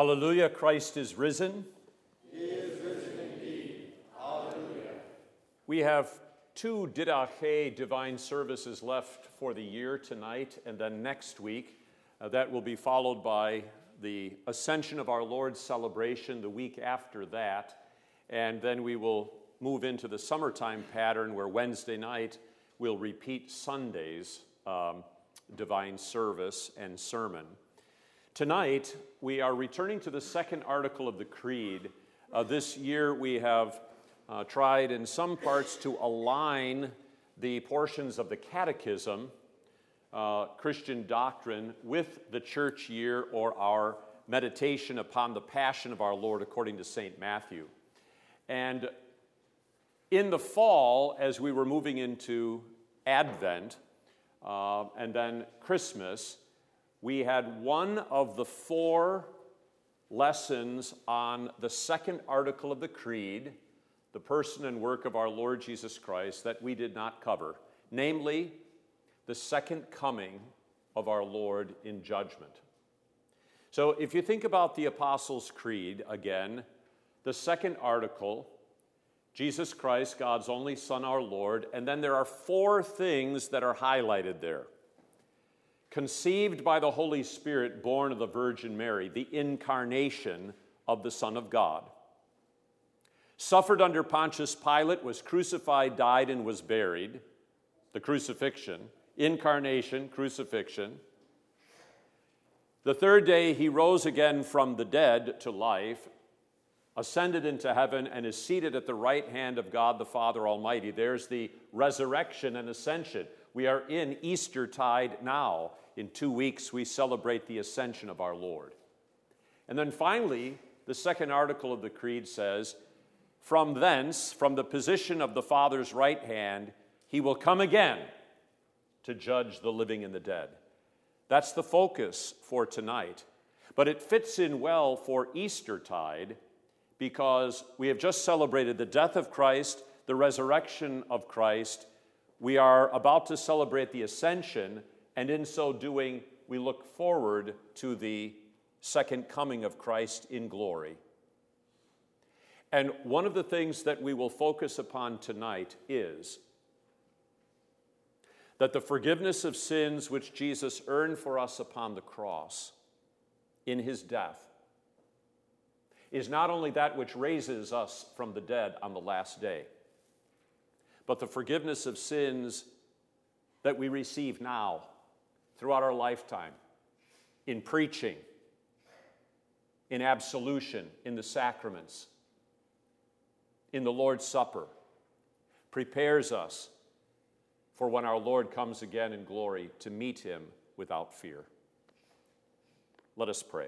Hallelujah, Christ is risen. He is risen indeed. Hallelujah. We have two Didache Divine Services left for the year tonight, and then next week. That will be followed by the Ascension of our Lord's celebration the week after that. And then we will move into the summertime pattern where Wednesday night we'll repeat Sunday's Divine Service and sermon. Tonight, we are returning to the Second Article of the Creed. This year, we have tried in some parts to align the portions of the Catechism, Christian doctrine, with the church year or our meditation upon the Passion of our Lord according to St. Matthew. And in the fall, as we were moving into Advent and then Christmas, we had one of the four lessons on the Second Article of the Creed, the person and work of our Lord Jesus Christ, that we did not cover, namely, the second coming of our Lord in judgment. So if you think about the Apostles' Creed again, the second article, Jesus Christ, God's only Son, our Lord, and then there are four things that are highlighted there. Conceived by the Holy Spirit, born of the Virgin Mary, the incarnation of the Son of God. Suffered under Pontius Pilate, was crucified, died, and was buried. The crucifixion, incarnation, crucifixion. The third day he rose again from the dead to life, ascended into heaven, and is seated at the right hand of God the Father Almighty. There's the resurrection and ascension. We are in Eastertide now. In 2 weeks, we celebrate the ascension of our Lord. And then finally, the second article of the Creed says, from thence, from the position of the Father's right hand, he will come again to judge the living and the dead. That's the focus for tonight. But it fits in well for Eastertide because we have just celebrated the death of Christ, the resurrection of Christ. We are about to celebrate the Ascension, and in so doing, we look forward to the second coming of Christ in glory. And one of the things that we will focus upon tonight is that the forgiveness of sins which Jesus earned for us upon the cross in his death is not only that which raises us from the dead on the last day, but the forgiveness of sins that we receive now throughout our lifetime in preaching, in absolution, in the sacraments, in the Lord's Supper, prepares us for when our Lord comes again in glory to meet him without fear. Let us pray.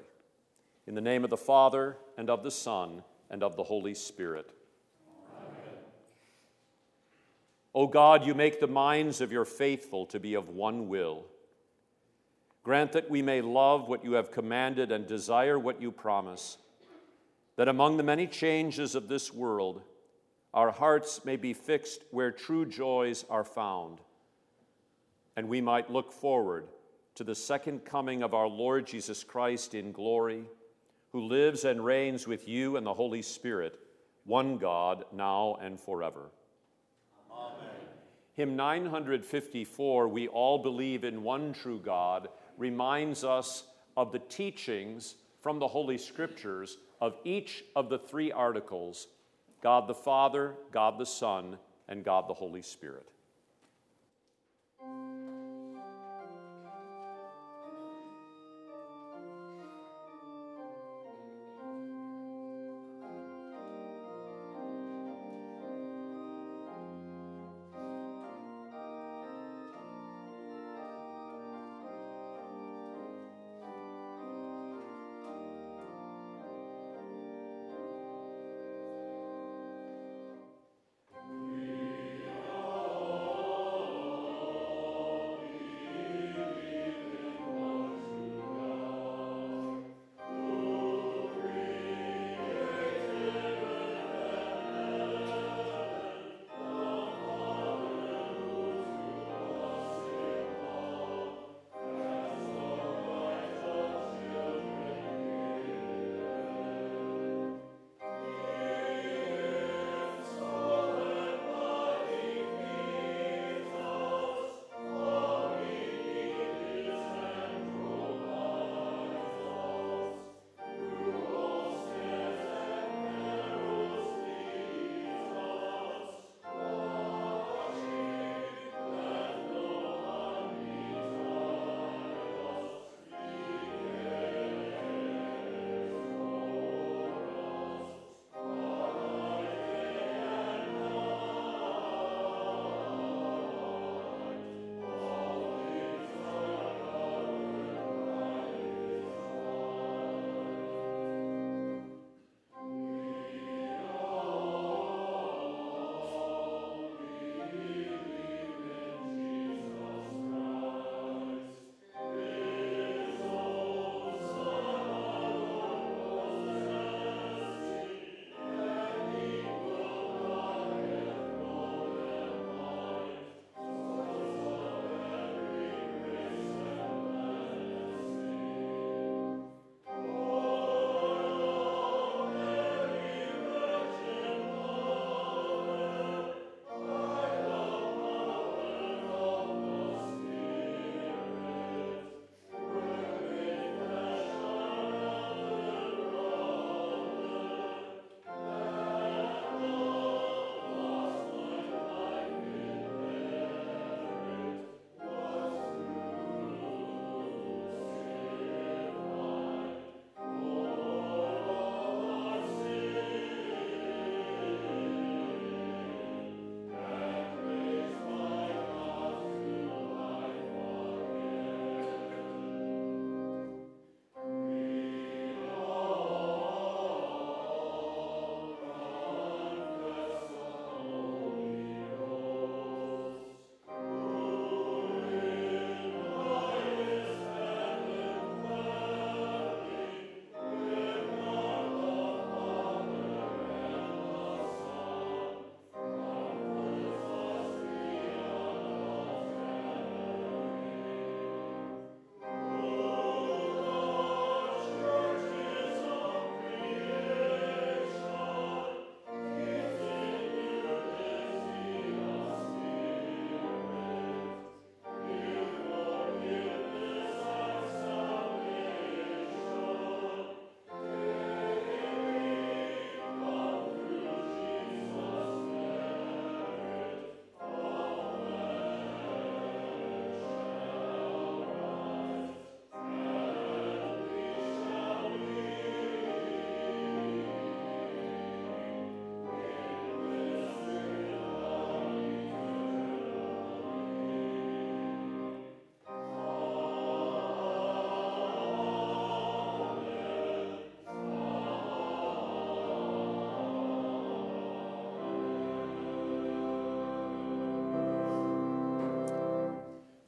In the name of the Father, and of the Son, and of the Holy Spirit. O God, you make the minds of your faithful to be of one will. Grant that we may love what you have commanded and desire what you promise, that among the many changes of this world, our hearts may be fixed where true joys are found, and we might look forward to the second coming of our Lord Jesus Christ in glory, who lives and reigns with you and the Holy Spirit, one God, now and forever. Amen. Hymn 954, We All Believe in One True God, reminds us of the teachings from the Holy Scriptures of each of the three articles, God the Father, God the Son, and God the Holy Spirit.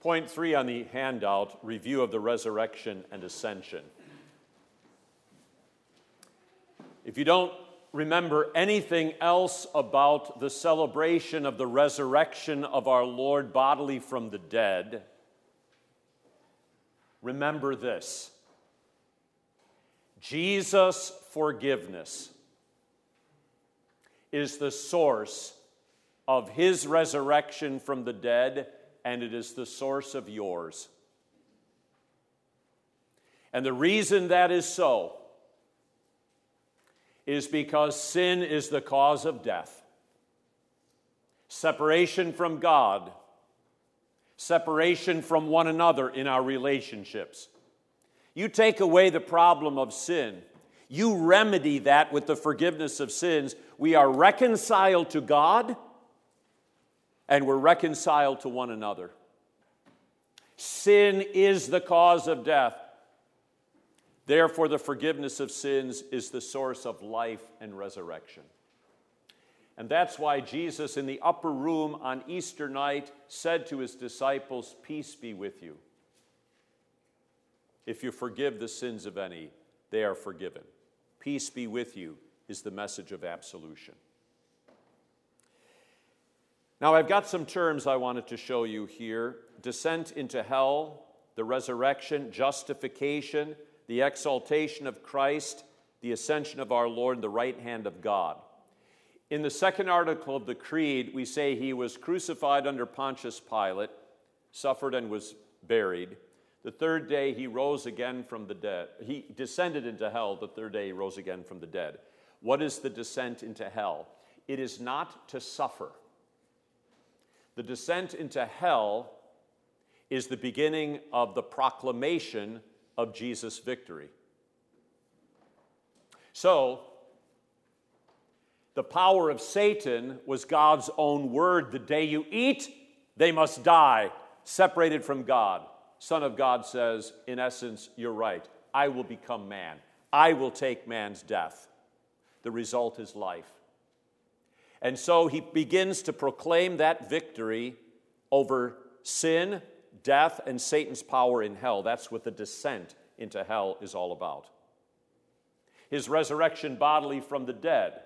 Point 3 on the handout, review of the resurrection and ascension. If you don't remember anything else about the celebration of the resurrection of our Lord bodily from the dead, remember this: Jesus' forgiveness is the source of his resurrection from the dead, and it is the source of yours. And the reason that is so is because sin is the cause of death. Separation from God, separation from one another in our relationships. You take away the problem of sin. You remedy that with the forgiveness of sins. We are reconciled to God, and we're reconciled to one another. Sin is the cause of death. Therefore, the forgiveness of sins is the source of life and resurrection. And that's why Jesus, in the upper room on Easter night, said to his disciples, "Peace be with you. If you forgive the sins of any, they are forgiven." Peace be with you is the message of absolution. Now, I've got some terms I wanted to show you here: descent into hell, the resurrection, justification, the exaltation of Christ, the ascension of our Lord, and the right hand of God. In the second article of the Creed, we say he was crucified under Pontius Pilate, suffered and was buried. The third day he rose again from the dead. He descended into hell. The third day he rose again from the dead. What is the descent into hell? It is not to suffer. The descent into hell is the beginning of the proclamation of Jesus' victory. So, the power of Satan was God's own word. The day you eat, they must die, separated from God. Son of God says, in essence, you're right. I will become man. I will take man's death. The result is life. And so he begins to proclaim that victory over sin, death, and Satan's power in hell. That's what the descent into hell is all about. His resurrection bodily from the dead.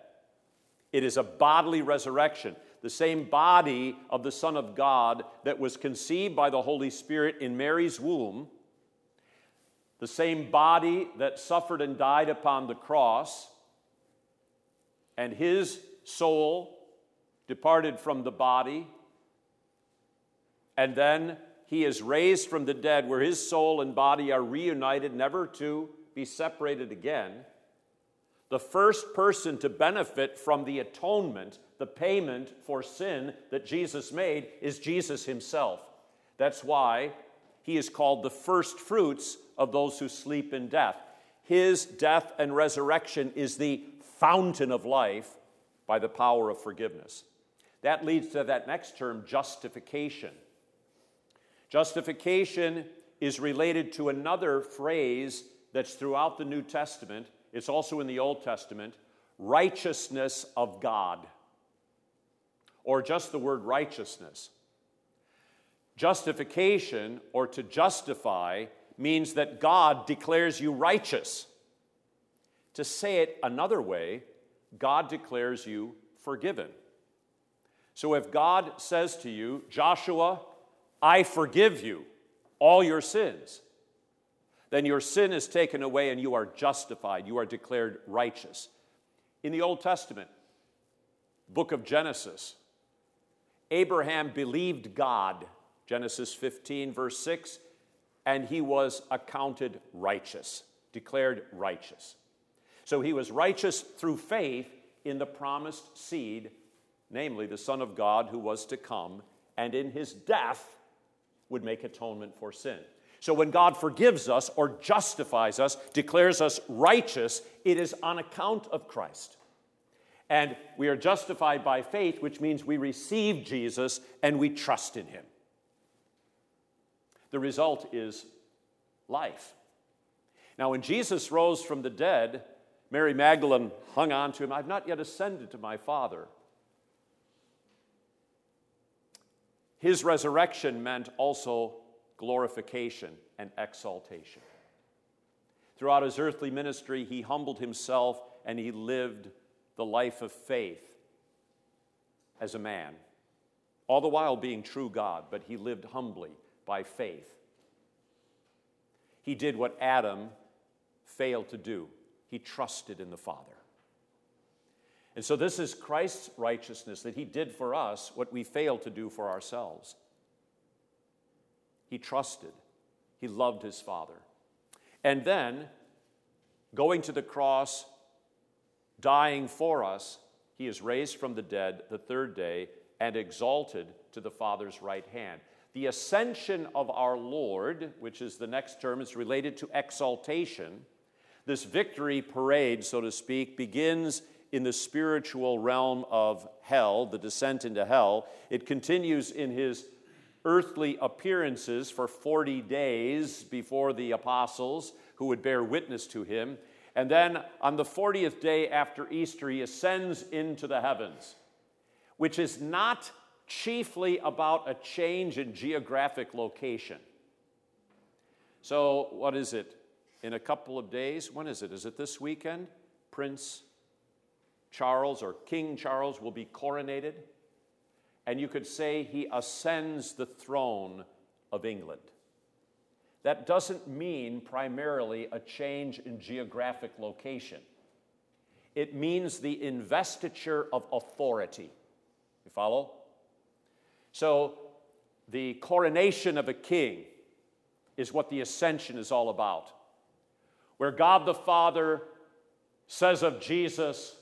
It is a bodily resurrection. The same body of the Son of God that was conceived by the Holy Spirit in Mary's womb, the same body that suffered and died upon the cross, and his soul departed from the body, and then he is raised from the dead, where his soul and body are reunited, never to be separated again. The first person to benefit from the atonement, the payment for sin that Jesus made, is Jesus himself. That's why he is called the first fruits of those who sleep in death. His death and resurrection is the fountain of life by the power of forgiveness. That leads to that next term, justification. Justification is related to another phrase that's throughout the New Testament. It's also in the Old Testament, righteousness of God, or just the word righteousness. Justification, or to justify, means that God declares you righteous. To say it another way, God declares you forgiven. So if God says to you, Joshua, I forgive you all your sins, then your sin is taken away and you are justified. You are declared righteous. In the Old Testament, book of Genesis, Abraham believed God, Genesis 15, verse 6, and he was accounted righteous, declared righteous. So he was righteous through faith in the promised seed, namely the Son of God who was to come, and in his death would make atonement for sin. So when God forgives us or justifies us, declares us righteous, it is on account of Christ. And we are justified by faith, which means we receive Jesus and we trust in him. The result is life. Now, when Jesus rose from the dead, Mary Magdalene hung on to him. I've not yet ascended to my Father. His resurrection meant also glorification, and exaltation. Throughout his earthly ministry, he humbled himself and he lived the life of faith as a man, all the while being true God, but he lived humbly by faith. He did what Adam failed to do. He trusted in the Father. And so this is Christ's righteousness, that he did for us what we failed to do for ourselves. He trusted. He loved his Father. And then, going to the cross, dying for us, he is raised from the dead the third day and exalted to the Father's right hand. The ascension of our Lord, which is the next term, is related to exaltation. This victory parade, so to speak, begins in the spiritual realm of hell, the descent into hell. It continues in his earthly appearances for 40 days before the apostles who would bear witness to him. And then on the 40th day after Easter, he ascends into the heavens, which is not chiefly about a change in geographic location. So what is it? In a couple of days, when is it? Is it this weekend? Prince Charles or King Charles will be coronated. And you could say he ascends the throne of England. That doesn't mean primarily a change in geographic location. It means the investiture of authority. You follow? So the coronation of a king is what the ascension is all about, where God the Father says of Jesus,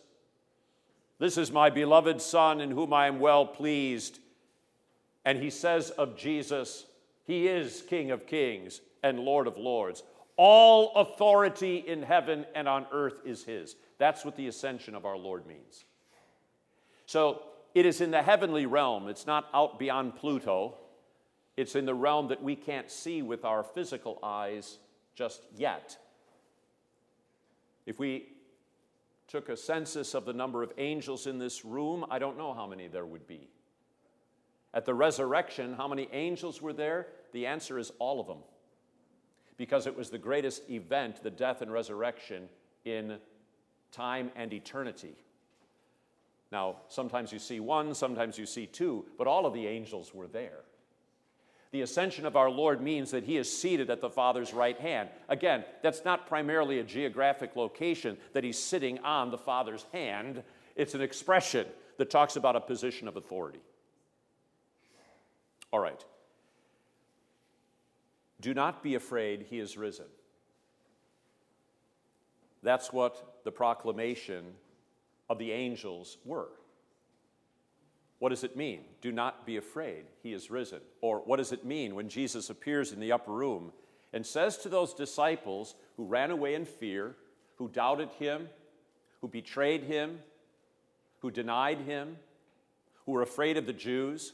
"This is my beloved Son in whom I am well pleased." And he says of Jesus, "He is King of kings and Lord of lords." All authority in heaven and on earth is his. That's what the ascension of our Lord means. So it is in the heavenly realm. It's not out beyond Pluto. It's in the realm that we can't see with our physical eyes just yet. If we took a census of the number of angels in this room, I don't know how many there would be. At the resurrection, how many angels were there? The answer is all of them, because it was the greatest event, the death and resurrection, in time and eternity. Now, sometimes you see one, sometimes you see two, but all of the angels were there. The ascension of our Lord means that he is seated at the Father's right hand. Again, that's not primarily a geographic location that he's sitting on the Father's hand. It's an expression that talks about a position of authority. All right. Do not be afraid, he is risen. That's what the proclamation of the angels were. What does it mean? Do not be afraid, he is risen. Or what does it mean when Jesus appears in the upper room and says to those disciples who ran away in fear, who doubted him, who betrayed him, who denied him, who were afraid of the Jews,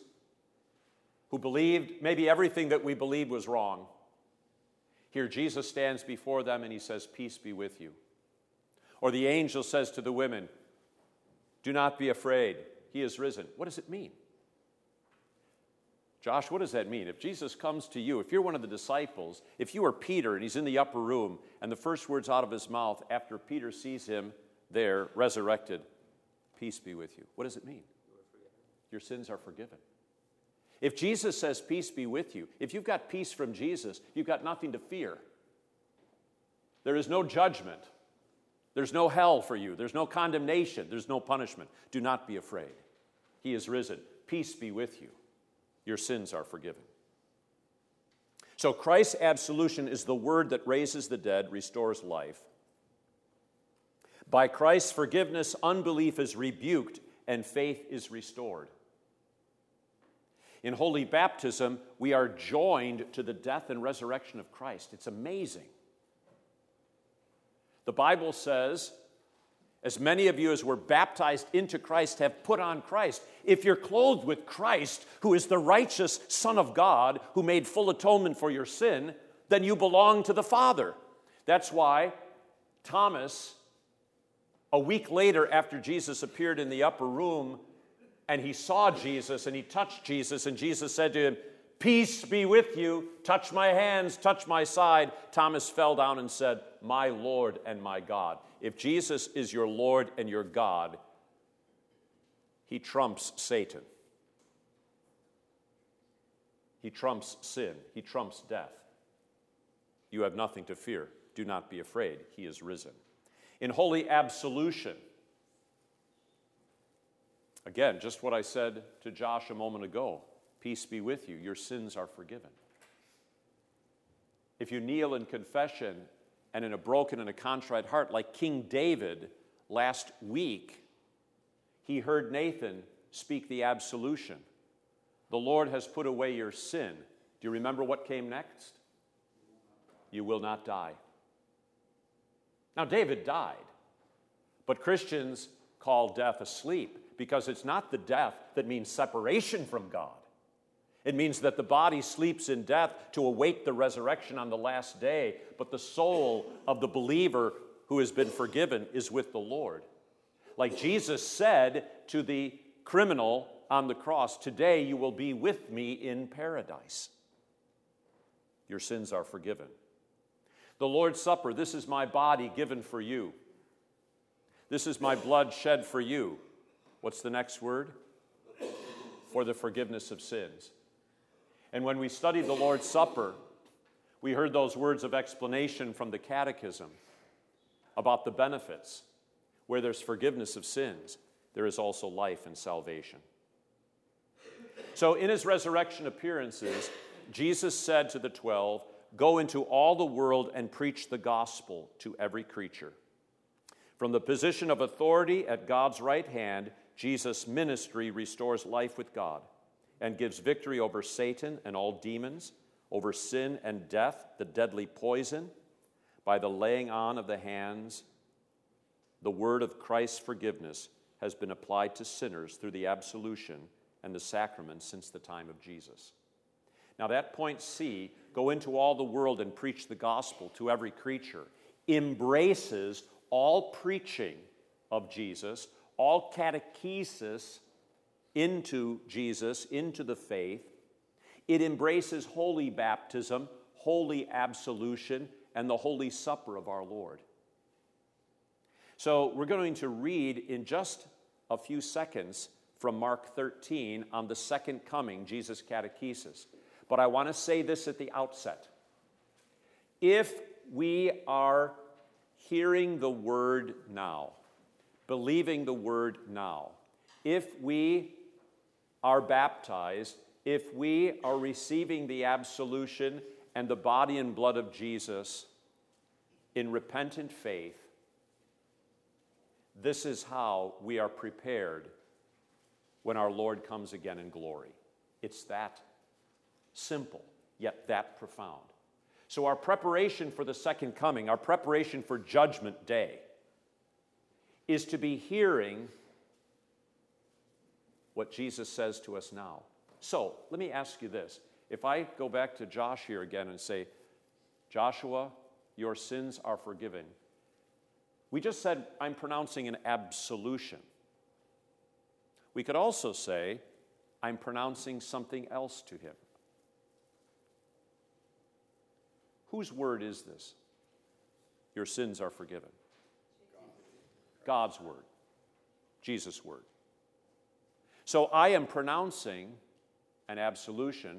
who believed maybe everything that we believe was wrong. Here Jesus stands before them and he says, "Peace be with you." Or the angel says to the women, "Do not be afraid. He is risen." What does it mean? Josh, what does that mean? If Jesus comes to you, if you're one of the disciples, if you are Peter and he's in the upper room and the first words out of his mouth after Peter sees him there resurrected, "Peace be with you." What does it mean? Your sins are forgiven. If Jesus says, "Peace be with you," if you've got peace from Jesus, you've got nothing to fear. There is no judgment. There's no hell for you. There's no condemnation. There's no punishment. Do not be afraid. He is risen. Peace be with you. Your sins are forgiven. So Christ's absolution is the word that raises the dead, restores life. By Christ's forgiveness, unbelief is rebuked and faith is restored. In holy baptism, we are joined to the death and resurrection of Christ. It's amazing. The Bible says, "As many of you as were baptized into Christ have put on Christ." If you're clothed with Christ, who is the righteous Son of God, who made full atonement for your sin, then you belong to the Father. That's why Thomas, a week later after Jesus appeared in the upper room, and he saw Jesus and he touched Jesus, and Jesus said to him, peace be with you, touch my hands, touch my side, Thomas fell down and said, my Lord and my God. If Jesus is your Lord and your God, he trumps Satan. He trumps sin. He trumps death. You have nothing to fear. Do not be afraid. He is risen. In holy absolution, again, just what I said to Josh a moment ago, peace be with you. Your sins are forgiven. If you kneel in confession and in a broken and a contrite heart, like King David last week, he heard Nathan speak the absolution. The Lord has put away your sin. Do you remember what came next? You will not die. Now, David died, but Christians call death a sleep because it's not the death that means separation from God. It means that the body sleeps in death to await the resurrection on the last day, but the soul of the believer who has been forgiven is with the Lord. Like Jesus said to the criminal on the cross, today you will be with me in paradise. Your sins are forgiven. The Lord's Supper, this is my body given for you. This is my blood shed for you. What's the next word? For the forgiveness of sins. And when we studied the Lord's Supper, we heard those words of explanation from the Catechism about the benefits. Where there's forgiveness of sins, there is also life and salvation. So in his resurrection appearances, Jesus said to the 12, go into all the world and preach the gospel to every creature. From the position of authority at God's right hand, Jesus' ministry restores life with God and gives victory over Satan and all demons, over sin and death, the deadly poison, by the laying on of the hands. The word of Christ's forgiveness has been applied to sinners through the absolution and the sacrament since the time of Jesus. Now that point C, go into all the world and preach the gospel to every creature, embraces all preaching of Jesus, all catechesis into Jesus, into the faith. It embraces holy baptism, holy absolution, and the holy supper of our Lord. So we're going to read in just a few seconds from Mark 13 on the second coming, Jesus' catechesis. But I want to say this at the outset. If we are hearing the word now, believing the word now, if we are baptized, if we are receiving the absolution and the body and blood of Jesus in repentant faith, this is how we are prepared when our Lord comes again in glory. It's that simple, yet that profound. So our preparation for the second coming, our preparation for Judgment Day, is to be hearing what Jesus says to us now. So let me ask you this. If I go back to Josh here again and say, Joshua, your sins are forgiven. We just said, I'm pronouncing an absolution. We could also say, I'm pronouncing something else to him. Whose word is this? Your sins are forgiven. God's word, Jesus' word. So I am pronouncing an absolution,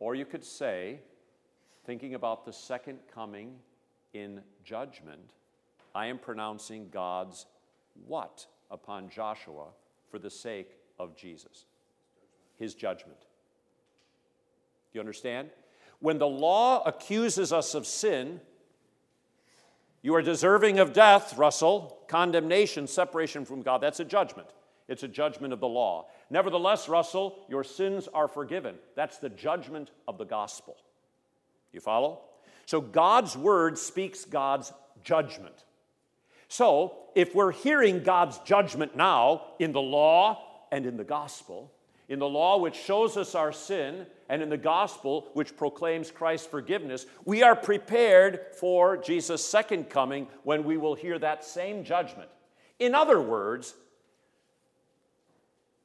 or you could say, thinking about the second coming in judgment, I am pronouncing God's what upon Joshua for the sake of Jesus? His judgment. Do you understand? When the law accuses us of sin, you are deserving of death, Russell, condemnation, separation from God. That's a judgment. It's a judgment of the law. Nevertheless, Russell, your sins are forgiven. That's the judgment of the gospel. You follow? So God's word speaks God's judgment. So if we're hearing God's judgment now in the law and in the gospel, in the law which shows us our sin, and in the gospel which proclaims Christ's forgiveness, we are prepared for Jesus' second coming when we will hear that same judgment. In other words,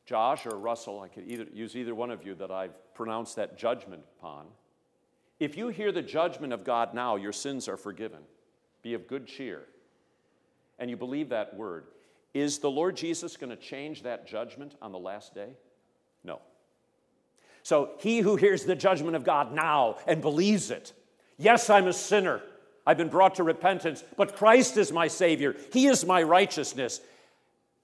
Josh or Russell, I could use either one of you that I've pronounced that judgment upon. If you hear the judgment of God now, your sins are forgiven. Be of good cheer. And you believe that word. Is the Lord Jesus going to change that judgment on the last day? No. So he who hears the judgment of God now and believes it, yes, I'm a sinner. I've been brought to repentance, but Christ is my Savior. He is my righteousness.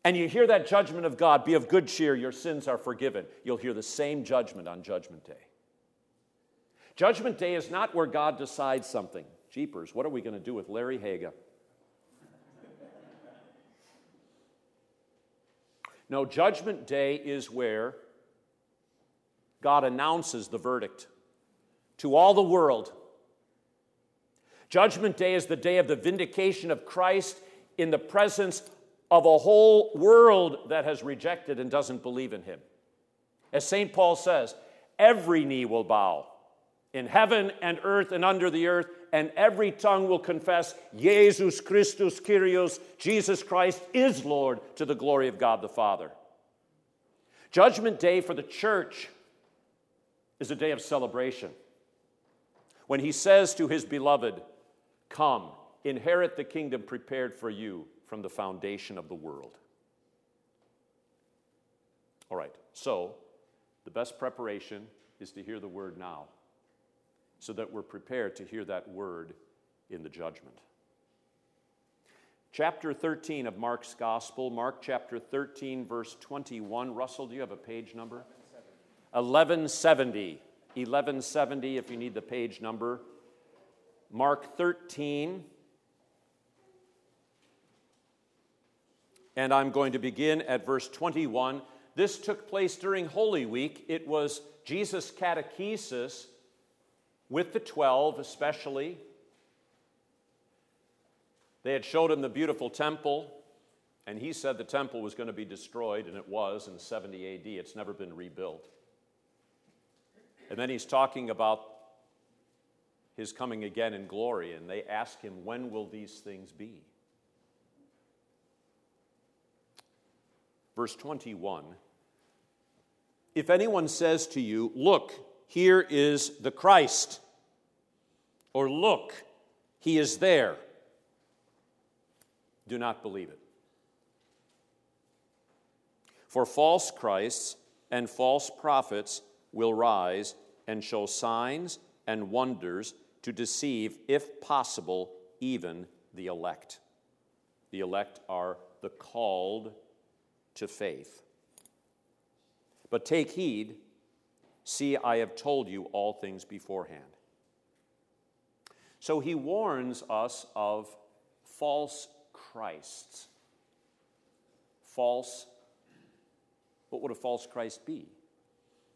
And you hear that judgment of God, be of good cheer, your sins are forgiven. You'll hear the same judgment on Judgment Day. Judgment Day is not where God decides something. Jeepers, what are we going to do with Larry Haga? No, Judgment Day is where God announces the verdict to all the world. Judgment Day is the day of the vindication of Christ in the presence of a whole world that has rejected and doesn't believe in him. As St. Paul says, every knee will bow in heaven and earth and under the earth, and every tongue will confess, Jesus Christus Kyrios, Jesus Christ is Lord, to the glory of God the Father. Judgment Day for the church is a day of celebration. When he says to his beloved, come, inherit the kingdom prepared for you from the foundation of the world. All right, so the best preparation is to hear the word now, so that we're prepared to hear that word in the judgment. Chapter 13 of Mark's Gospel, Mark chapter 13, verse 21. Russell, do you have a page number? 1170. 1170 if you need the page number. Mark 13. And I'm going to begin at verse 21. This took place during Holy Week. It was Jesus' catechesis with the 12 especially. They had showed him the beautiful temple, and he said the temple was going to be destroyed, and it was in 70 AD. It's never been rebuilt. And then he's talking about his coming again in glory, and they ask him, when will these things be? Verse 21, if anyone says to you, look, here is the Christ, or look, he is there, do not believe it. For false Christs and false prophets will rise and show signs and wonders to deceive, if possible, even the elect. The elect are the called to faith. But take heed, see, I have told you all things beforehand. So he warns us of false Christs. False, what would a false Christ be?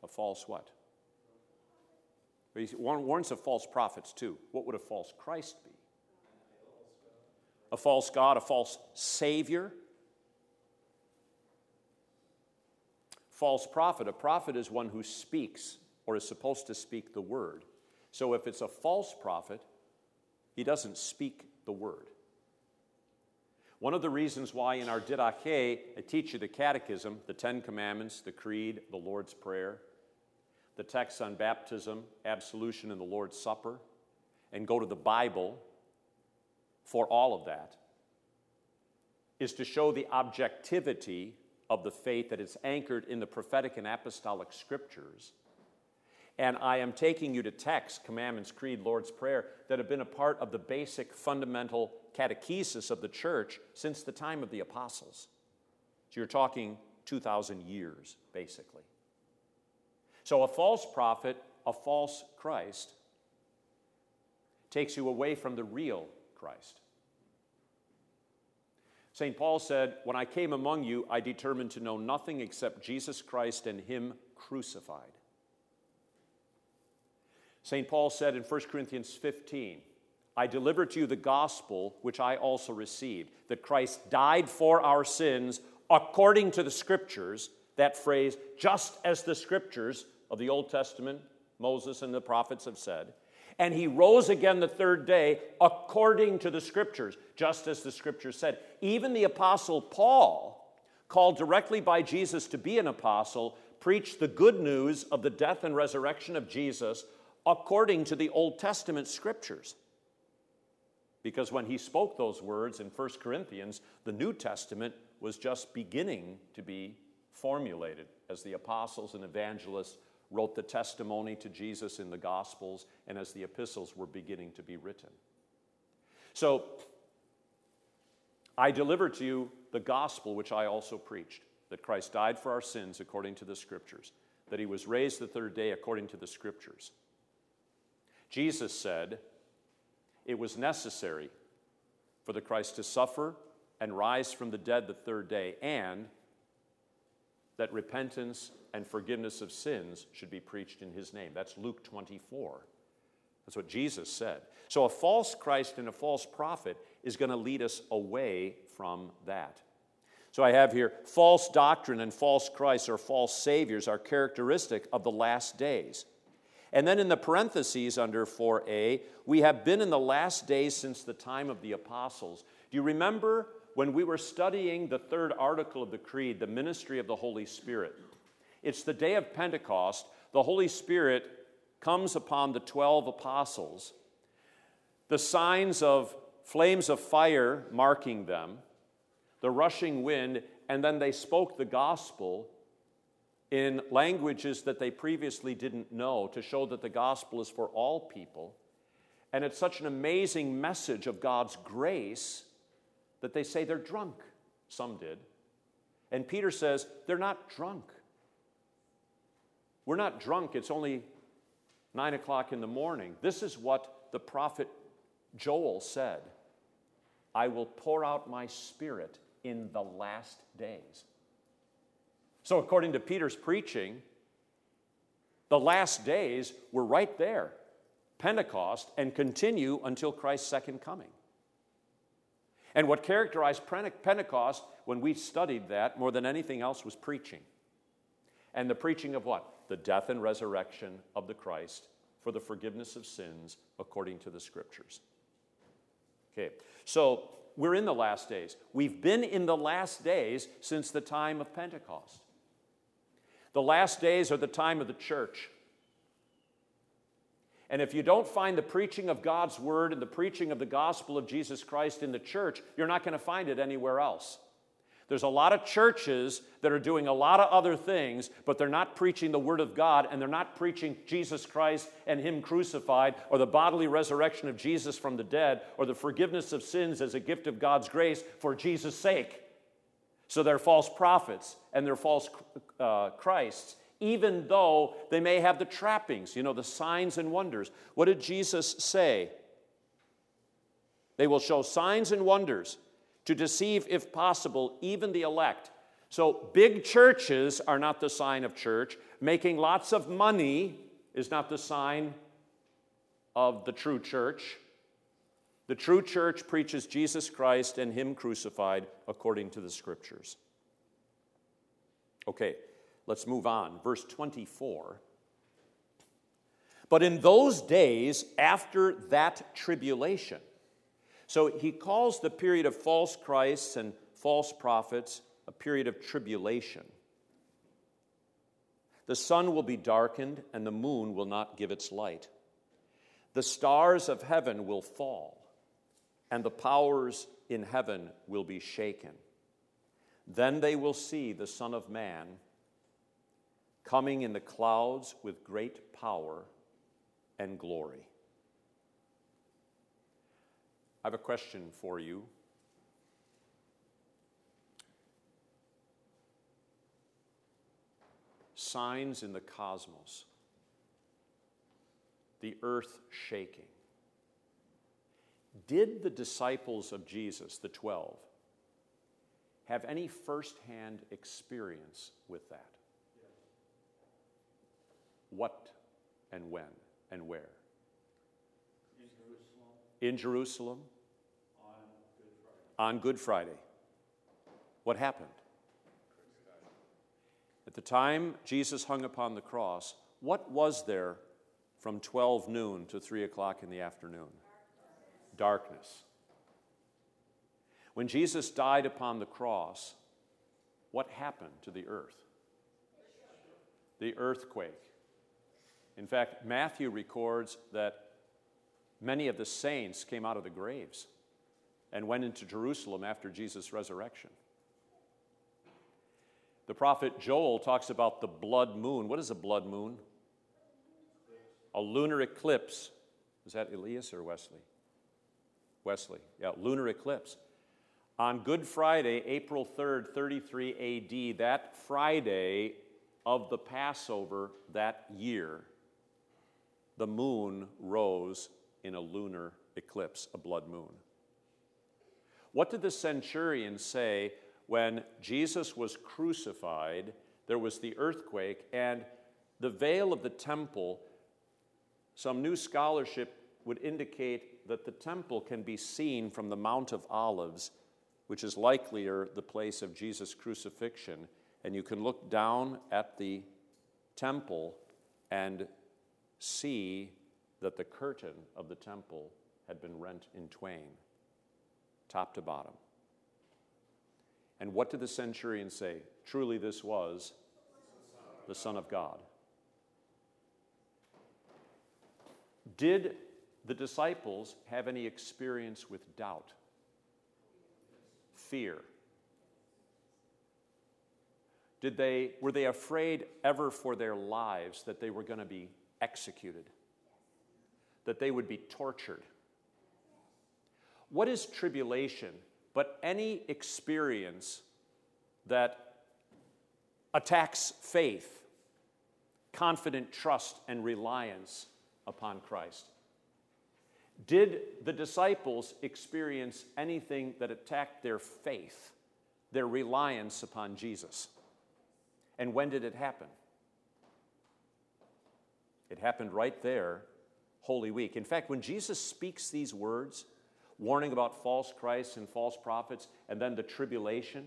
A false what? He warns of false prophets too. What would a false Christ be? A false God, a false Savior. False prophet. A prophet is one who speaks or is supposed to speak the word. So if it's a false prophet, he doesn't speak the word. One of the reasons why in our Didache, I teach you the catechism, the Ten Commandments, the Creed, the Lord's Prayer, the texts on baptism, absolution, and the Lord's Supper, and go to the Bible for all of that, is to show the objectivity of the faith that is anchored in the prophetic and apostolic scriptures. And I am taking you to texts, commandments, creed, Lord's Prayer, that have been a part of the basic fundamental catechesis of the church since the time of the apostles. So you're talking 2,000 years, basically. So a false prophet, a false Christ, takes you away from the real Christ. St. Paul said, when I came among you, I determined to know nothing except Jesus Christ and him crucified. St. Paul said in 1 Corinthians 15, I deliver to you the gospel which I also received, that Christ died for our sins according to the Scriptures, that phrase, just as the Scriptures of the Old Testament, Moses and the prophets have said, and he rose again the third day according to the Scriptures, just as the Scriptures said. Even the Apostle Paul called directly by Jesus to be an apostle, preached the good news of the death and resurrection of Jesus according to the Old Testament scriptures. Because when he spoke those words in 1 Corinthians, the New Testament was just beginning to be formulated as the apostles and evangelists wrote the testimony to Jesus in the Gospels and as the epistles were beginning to be written. So, I deliver to you the gospel which I also preached, that Christ died for our sins according to the Scriptures, that he was raised the third day according to the Scriptures. Jesus said it was necessary for the Christ to suffer and rise from the dead the third day, and that repentance and forgiveness of sins should be preached in his name. That's Luke 24. That's what Jesus said. So a false Christ and a false prophet is going to lead us away from that. So I have here, false doctrine and false Christ or false saviors are characteristic of the last days. And then in the parentheses under 4a, we have been in the last days since the time of the apostles. Do you remember when we were studying the third article of the Creed, the ministry of the Holy Spirit? It's the day of Pentecost. The Holy Spirit comes upon the 12 apostles, the signs of flames of fire marking them, the rushing wind, and then they spoke the gospel in languages that they previously didn't know to show that the gospel is for all people. And it's such an amazing message of God's grace that they say they're drunk. Some did. And Peter says, they're not drunk. We're not drunk. It's only 9 o'clock in the morning. This is what the prophet Joel said. I will pour out my spirit in the last days. So according to Peter's preaching, the last days were right there, Pentecost, and continue until Christ's second coming. And what characterized Pentecost, when we studied that, more than anything else was preaching. And the preaching of what? The death and resurrection of the Christ for the forgiveness of sins according to the Scriptures. Okay, so we're in the last days. We've been in the last days since the time of Pentecost. The last days are the time of the church. And if you don't find the preaching of God's word and the preaching of the gospel of Jesus Christ in the church, you're not going to find it anywhere else. There's a lot of churches that are doing a lot of other things, but they're not preaching the Word of God, and they're not preaching Jesus Christ and Him crucified, or the bodily resurrection of Jesus from the dead, or the forgiveness of sins as a gift of God's grace for Jesus' sake. So they're false prophets, and they're false Christs, even though they may have the trappings, you know, the signs and wonders. What did Jesus say? They will show signs and wonders to deceive, if possible, even the elect. So big churches are not the sign of church. Making lots of money is not the sign of the true church. The true church preaches Jesus Christ and Him crucified according to the Scriptures. Okay, let's move on. Verse 24. But in those days after that tribulation. So he calls the period of false Christs and false prophets a period of tribulation. The sun will be darkened, and the moon will not give its light. The stars of heaven will fall, and the powers in heaven will be shaken. Then they will see the Son of Man coming in the clouds with great power and glory. I have a question for you. Signs in the cosmos, the earth shaking. Did the disciples of Jesus, the 12, have any firsthand experience with that? What and when and where? In Jerusalem? On Good Friday. What happened? At the time Jesus hung upon the cross, what was there from 12 noon to 3 o'clock in the afternoon? Darkness. When Jesus died upon the cross, What happened to the earth? The earthquake. In fact, Matthew records that many of the saints came out of the graves and went into Jerusalem after Jesus' resurrection. The prophet Joel talks about the blood moon. What is a blood moon? A lunar eclipse. Is that Elias or Wesley? Wesley, yeah, lunar eclipse. On Good Friday, April 3rd, 33 AD, that Friday of the Passover that year, the moon rose in a lunar eclipse, a blood moon. What did the centurion say when Jesus was crucified? There was the earthquake and the veil of the temple. Some new scholarship would indicate that the temple can be seen from the Mount of Olives, which is likelier the place of Jesus' crucifixion. And you can look down at the temple and see that the curtain of the temple had been rent in twain, top to bottom. And what did the centurion say? Truly this was the Son of God. Did the disciples have any experience with doubt, fear? Were they afraid ever for their lives that they were going to be executed, that they would be tortured? What is tribulation but any experience that attacks faith, confident trust and reliance upon Christ? Did the disciples experience anything that attacked their faith, their reliance upon Jesus? And when did it happen? It happened right there, Holy Week. In fact, when Jesus speaks these words, warning about false Christs and false prophets, and then the tribulation,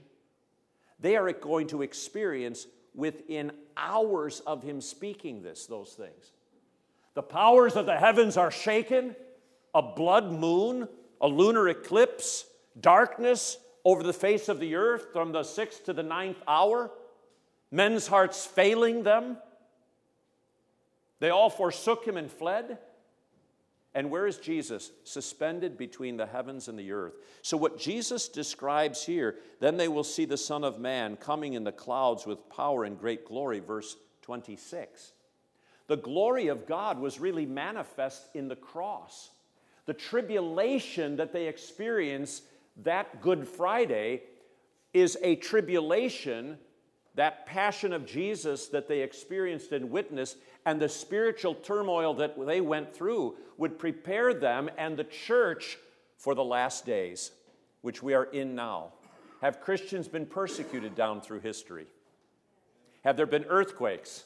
they are going to experience within hours of him speaking those things. The powers of the heavens are shaken, a blood moon, a lunar eclipse, darkness over the face of the earth from the 6th to the 9th hour, men's hearts failing them. They all forsook him and fled. And where is Jesus? Suspended between the heavens and the earth. So what Jesus describes here, then they will see the Son of Man coming in the clouds with power and great glory, verse 26. The glory of God was really manifest in the cross. The tribulation that they experience that Good Friday is a tribulation, that passion of Jesus that they experienced and witnessed, and the spiritual turmoil that they went through would prepare them and the church for the last days, which we are in now. Have Christians been persecuted down through history? Have there been earthquakes?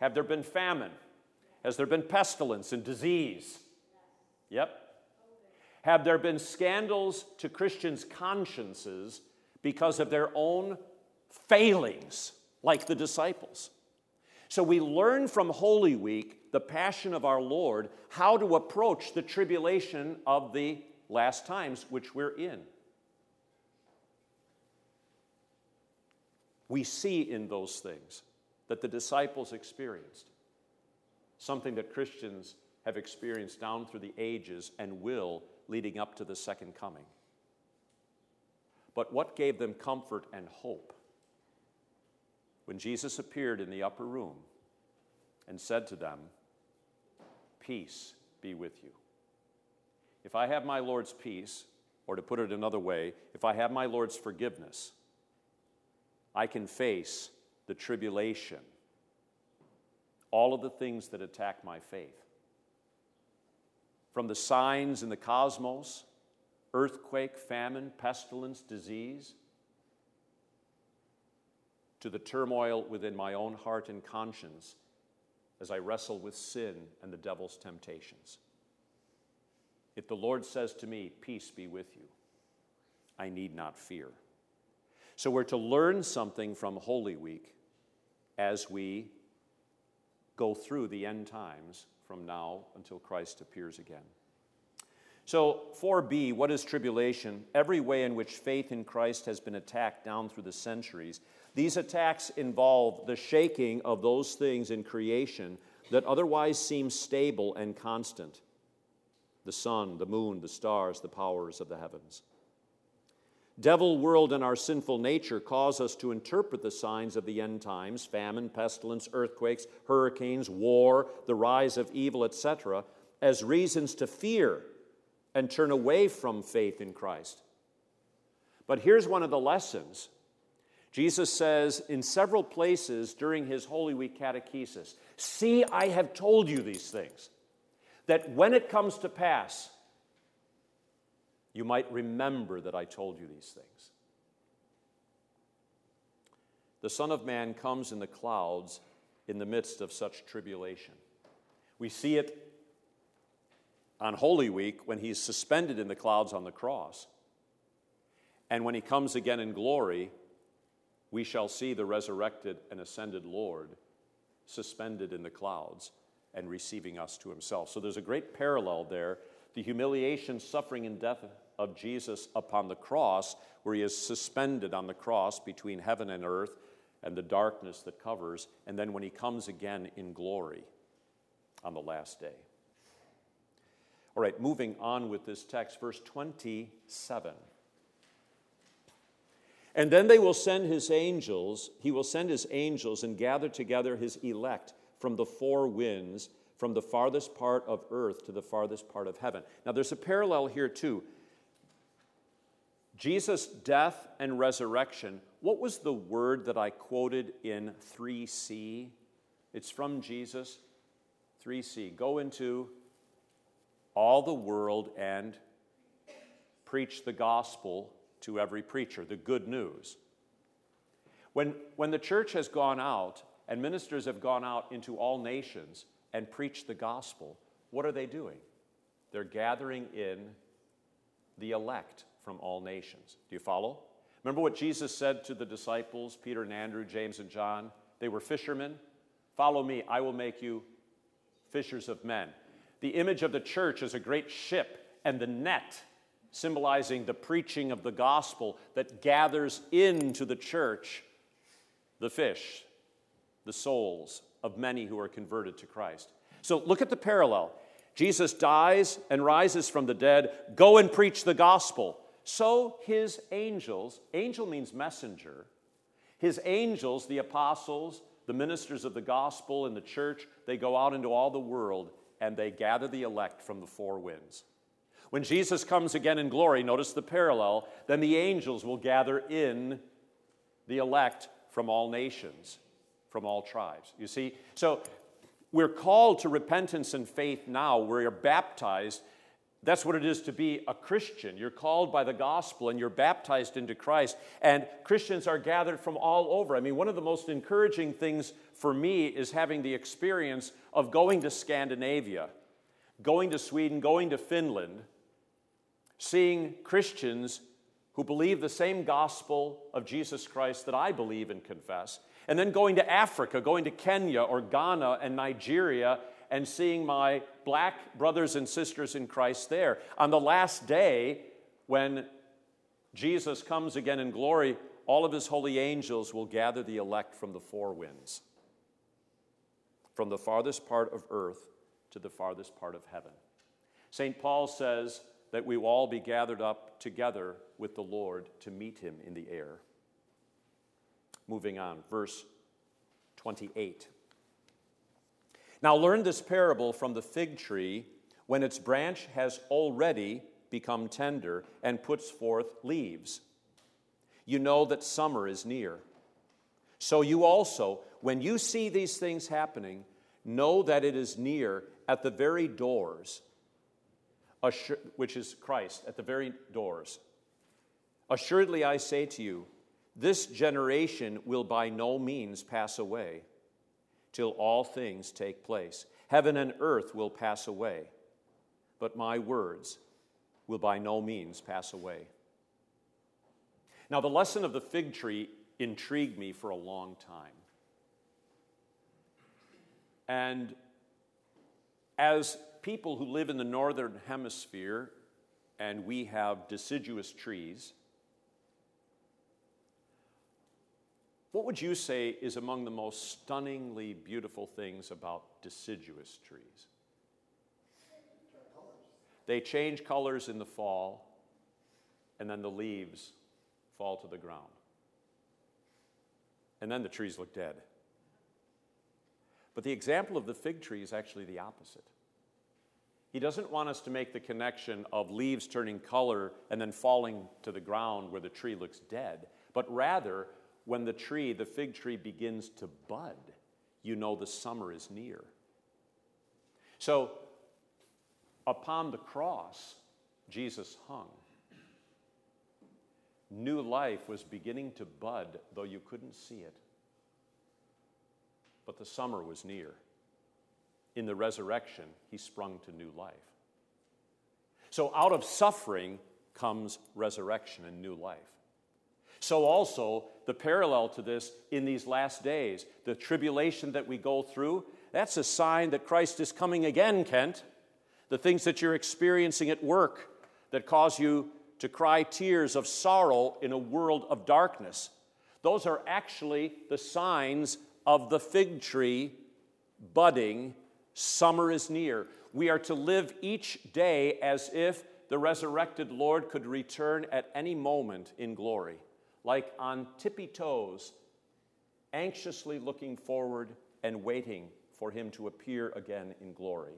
Have there been famine? Has there been pestilence and disease? Yep. Have there been scandals to Christians' consciences because of their own failings, like the disciples? So we learn from Holy Week, the passion of our Lord, how to approach the tribulation of the last times, which we're in. We see in those things that the disciples experienced something that Christians have experienced down through the ages and will leading up to the second coming. But what gave them comfort and hope? When Jesus appeared in the upper room and said to them, "Peace be with you." If I have my Lord's peace, or to put it another way, if I have my Lord's forgiveness, I can face the tribulation, all of the things that attack my faith. From the signs in the cosmos, earthquake, famine, pestilence, disease, to the turmoil within my own heart and conscience as I wrestle with sin and the devil's temptations. If the Lord says to me, "Peace be with you," I need not fear. So we're to learn something from Holy Week as we go through the end times from now until Christ appears again. So 4b, what is tribulation? Every way in which faith in Christ has been attacked down through the centuries. These attacks involve the shaking of those things in creation that otherwise seem stable and constant: the sun, the moon, the stars, the powers of the heavens. Devil, world, and our sinful nature cause us to interpret the signs of the end times, famine, pestilence, earthquakes, hurricanes, war, the rise of evil, etc., as reasons to fear and turn away from faith in Christ. But here's one of the lessons. Jesus says in several places during his Holy Week catechesis, "See, I have told you these things, that when it comes to pass, you might remember that I told you these things." The Son of Man comes in the clouds in the midst of such tribulation. We see it on Holy Week when he's suspended in the clouds on the cross. And when he comes again in glory, we shall see the resurrected and ascended Lord suspended in the clouds and receiving us to himself. So there's a great parallel there. The humiliation, suffering, and death of Jesus upon the cross, where he is suspended on the cross between heaven and earth and the darkness that covers, and then when he comes again in glory on the last day. All right, moving on with this text, verse 27. "And then he will send his angels and gather together his elect from the four winds, from the farthest part of earth to the farthest part of heaven." Now, there's a parallel here, too. Jesus' death and resurrection. What was the word that I quoted in 3C? It's from Jesus. 3C. "Go into all the world and preach the gospel to every preacher," the good news. When the church has gone out and ministers have gone out into all nations and preached the gospel, what are they doing? They're gathering in the elect from all nations. Do you follow? Remember what Jesus said to the disciples, Peter and Andrew, James and John? They were fishermen. "Follow me, I will make you fishers of men." The image of the church is a great ship and the net, symbolizing the preaching of the gospel that gathers into the church the fish, the souls of many who are converted to Christ. So look at the parallel. Jesus dies and rises from the dead. Go and preach the gospel. So his angels — angel means messenger — his angels, the apostles, the ministers of the gospel in the church, they go out into all the world and they gather the elect from the four winds. When Jesus comes again in glory, notice the parallel, then the angels will gather in the elect from all nations, from all tribes. You see? So we're called to repentance and faith now. We are baptized. That's what it is to be a Christian. You're called by the gospel and you're baptized into Christ. And Christians are gathered from all over. I mean, one of the most encouraging things for me is having the experience of going to Scandinavia, going to Sweden, going to Finland, seeing Christians who believe the same gospel of Jesus Christ that I believe and confess, and then going to Africa, going to Kenya or Ghana and Nigeria, and seeing my black brothers and sisters in Christ there. On the last day, when Jesus comes again in glory, all of his holy angels will gather the elect from the four winds, from the farthest part of earth to the farthest part of heaven. St. Paul says that we will all be gathered up together with the Lord to meet him in the air. Moving on, verse 28. "Now learn this parable from the fig tree when its branch has already become tender and puts forth leaves. You know that summer is near. So you also, when you see these things happening, know that it is near, at the very doors," which is Christ, at the very doors. "Assuredly I say to you, this generation will by no means pass away till all things take place. Heaven and earth will pass away, but my words will by no means pass away." Now, the lesson of the fig tree intrigued me for a long time. And as people who live in the northern hemisphere, and we have deciduous trees, What would you say is among the most stunningly beautiful things about deciduous trees? They change colors in the fall, and then the leaves fall to the ground. And then the trees look dead. But the example of the fig tree is actually the opposite. He doesn't want us to make the connection of leaves turning color and then falling to the ground where the tree looks dead, but rather, when the tree, the fig tree, begins to bud, you know the summer is near. So, upon the cross, Jesus hung. New life was beginning to bud, though you couldn't see it. But the summer was near. In the resurrection, he sprung to new life. So out of suffering comes resurrection and new life. So also, the parallel to this in these last days, the tribulation that we go through, that's a sign that Christ is coming again, Kent. The things that you're experiencing at work that cause you to cry tears of sorrow in a world of darkness, those are actually the signs of the fig tree budding. Summer is near. We are to live each day as if the resurrected Lord could return at any moment in glory, like on tippy toes, anxiously looking forward and waiting for him to appear again in glory.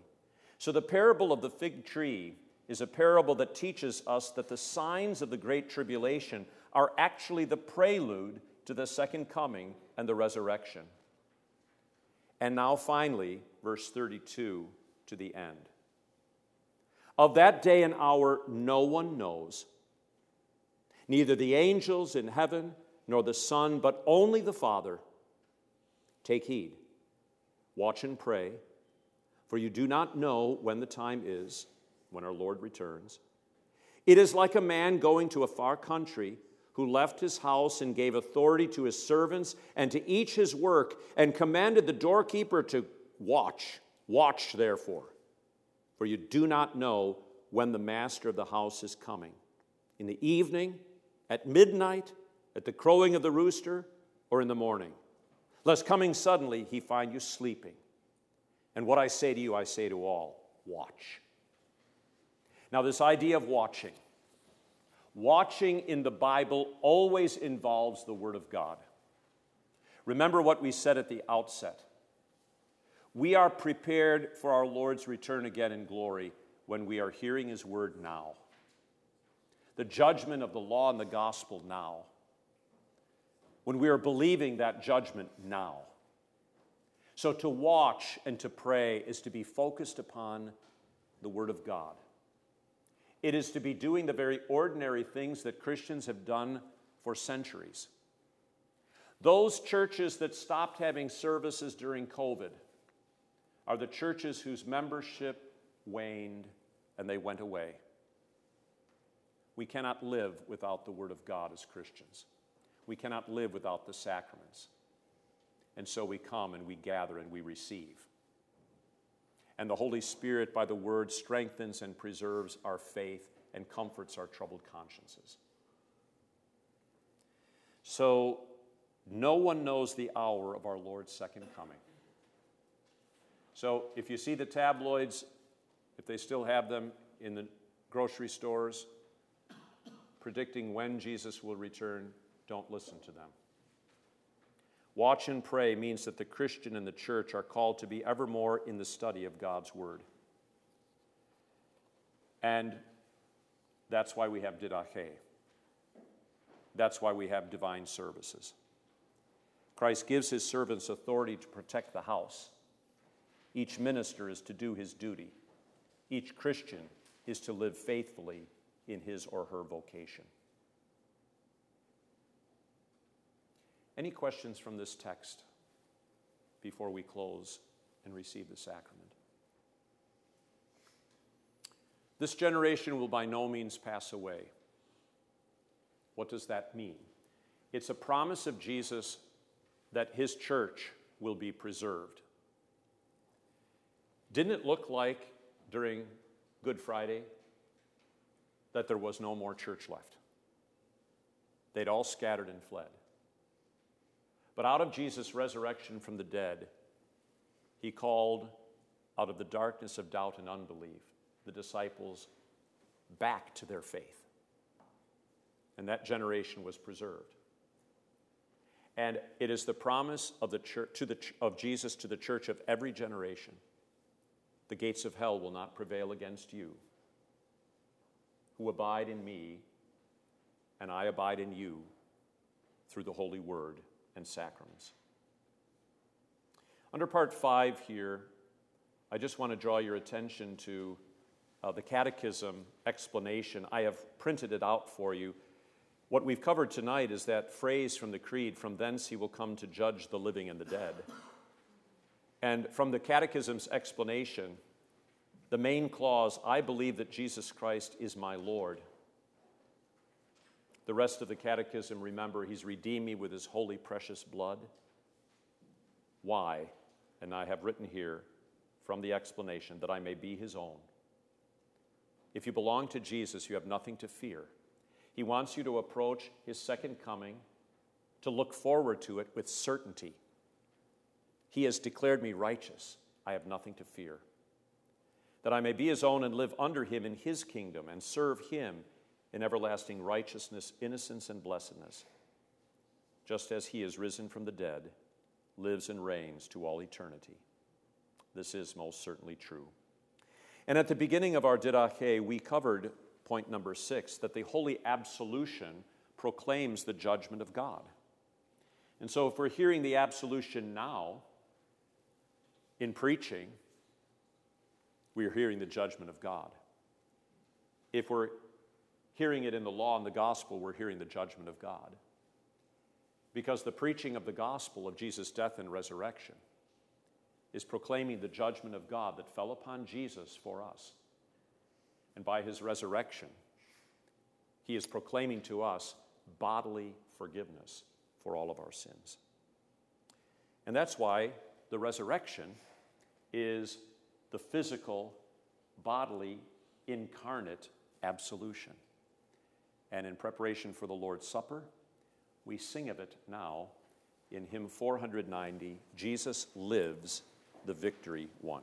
So the parable of the fig tree is a parable that teaches us that the signs of the Great Tribulation are actually the prelude to the second coming and the resurrection. And now finally, verse 32 to the end. Of that day and hour no one knows, neither the angels in heaven nor the Son, but only the Father. Take heed, watch and pray, for you do not know when the time is, when our Lord returns. It is like a man going to a far country, who left his house and gave authority to his servants and to each his work, and commanded the doorkeeper to watch. Watch, therefore, for you do not know when the master of the house is coming, in the evening, at midnight, at the crowing of the rooster, or in the morning, lest coming suddenly he find you sleeping. And what I say to you, I say to all, watch. Now, this idea of watching, watching in the Bible always involves the Word of God. Remember what we said at the outset. We are prepared for our Lord's return again in glory when we are hearing His Word now. The judgment of the law and the gospel now. When we are believing that judgment now. So to watch and to pray is to be focused upon the Word of God. It is to be doing the very ordinary things that Christians have done for centuries. Those churches that stopped having services during COVID are the churches whose membership waned and they went away. We cannot live without the Word of God as Christians. We cannot live without the sacraments. And so we come and we gather and we receive. And the Holy Spirit, by the Word, strengthens and preserves our faith and comforts our troubled consciences. So, no one knows the hour of our Lord's second coming. So, if you see the tabloids, if they still have them in the grocery stores, predicting when Jesus will return, don't listen to them. Watch and pray means that the Christian and the church are called to be evermore in the study of God's Word. And that's why we have Didache. That's why we have divine services. Christ gives His servants authority to protect the house. Each minister is to do his duty. Each Christian is to live faithfully in his or her vocation. Any questions from this text before we close and receive the sacrament? This generation will by no means pass away. What does that mean? It's a promise of Jesus that His church will be preserved. Didn't it look like during Good Friday that there was no more church left? They'd all scattered and fled. But out of Jesus' resurrection from the dead, he called out of the darkness of doubt and unbelief the disciples back to their faith. And that generation was preserved. And it is the promise of the church, of Jesus to the church of every generation. The gates of hell will not prevail against you who abide in me, and I abide in you through the holy word and sacraments. Under part 5 here, I just want to draw your attention to the catechism explanation. I have printed it out for you. What we've covered tonight is that phrase from the Creed, from thence he will come to judge the living and the dead. And from the catechism's explanation, the main clause, I believe that Jesus Christ is my Lord. The rest of the catechism, remember, he's redeemed me with his holy precious blood. Why? And I have written here from the explanation that I may be his own. If you belong to Jesus, you have nothing to fear. He wants you to approach his second coming, to look forward to it with certainty. He has declared me righteous. I have nothing to fear. That I may be his own and live under him in his kingdom and serve him in everlasting righteousness, innocence, and blessedness, just as he is risen from the dead, lives and reigns to all eternity. This is most certainly true. And at the beginning of our Didache, we covered point number 6, that the holy absolution proclaims the judgment of God. And so if we're hearing the absolution now in preaching, we're hearing the judgment of God. If we're hearing it in the law and the gospel, we're hearing the judgment of God. Because the preaching of the gospel of Jesus' death and resurrection is proclaiming the judgment of God that fell upon Jesus for us. And by his resurrection, he is proclaiming to us bodily forgiveness for all of our sins. And that's why the resurrection is the physical, bodily, incarnate absolution. And in preparation for the Lord's Supper, we sing of it now in hymn 490, Jesus Lives, the Victory Won.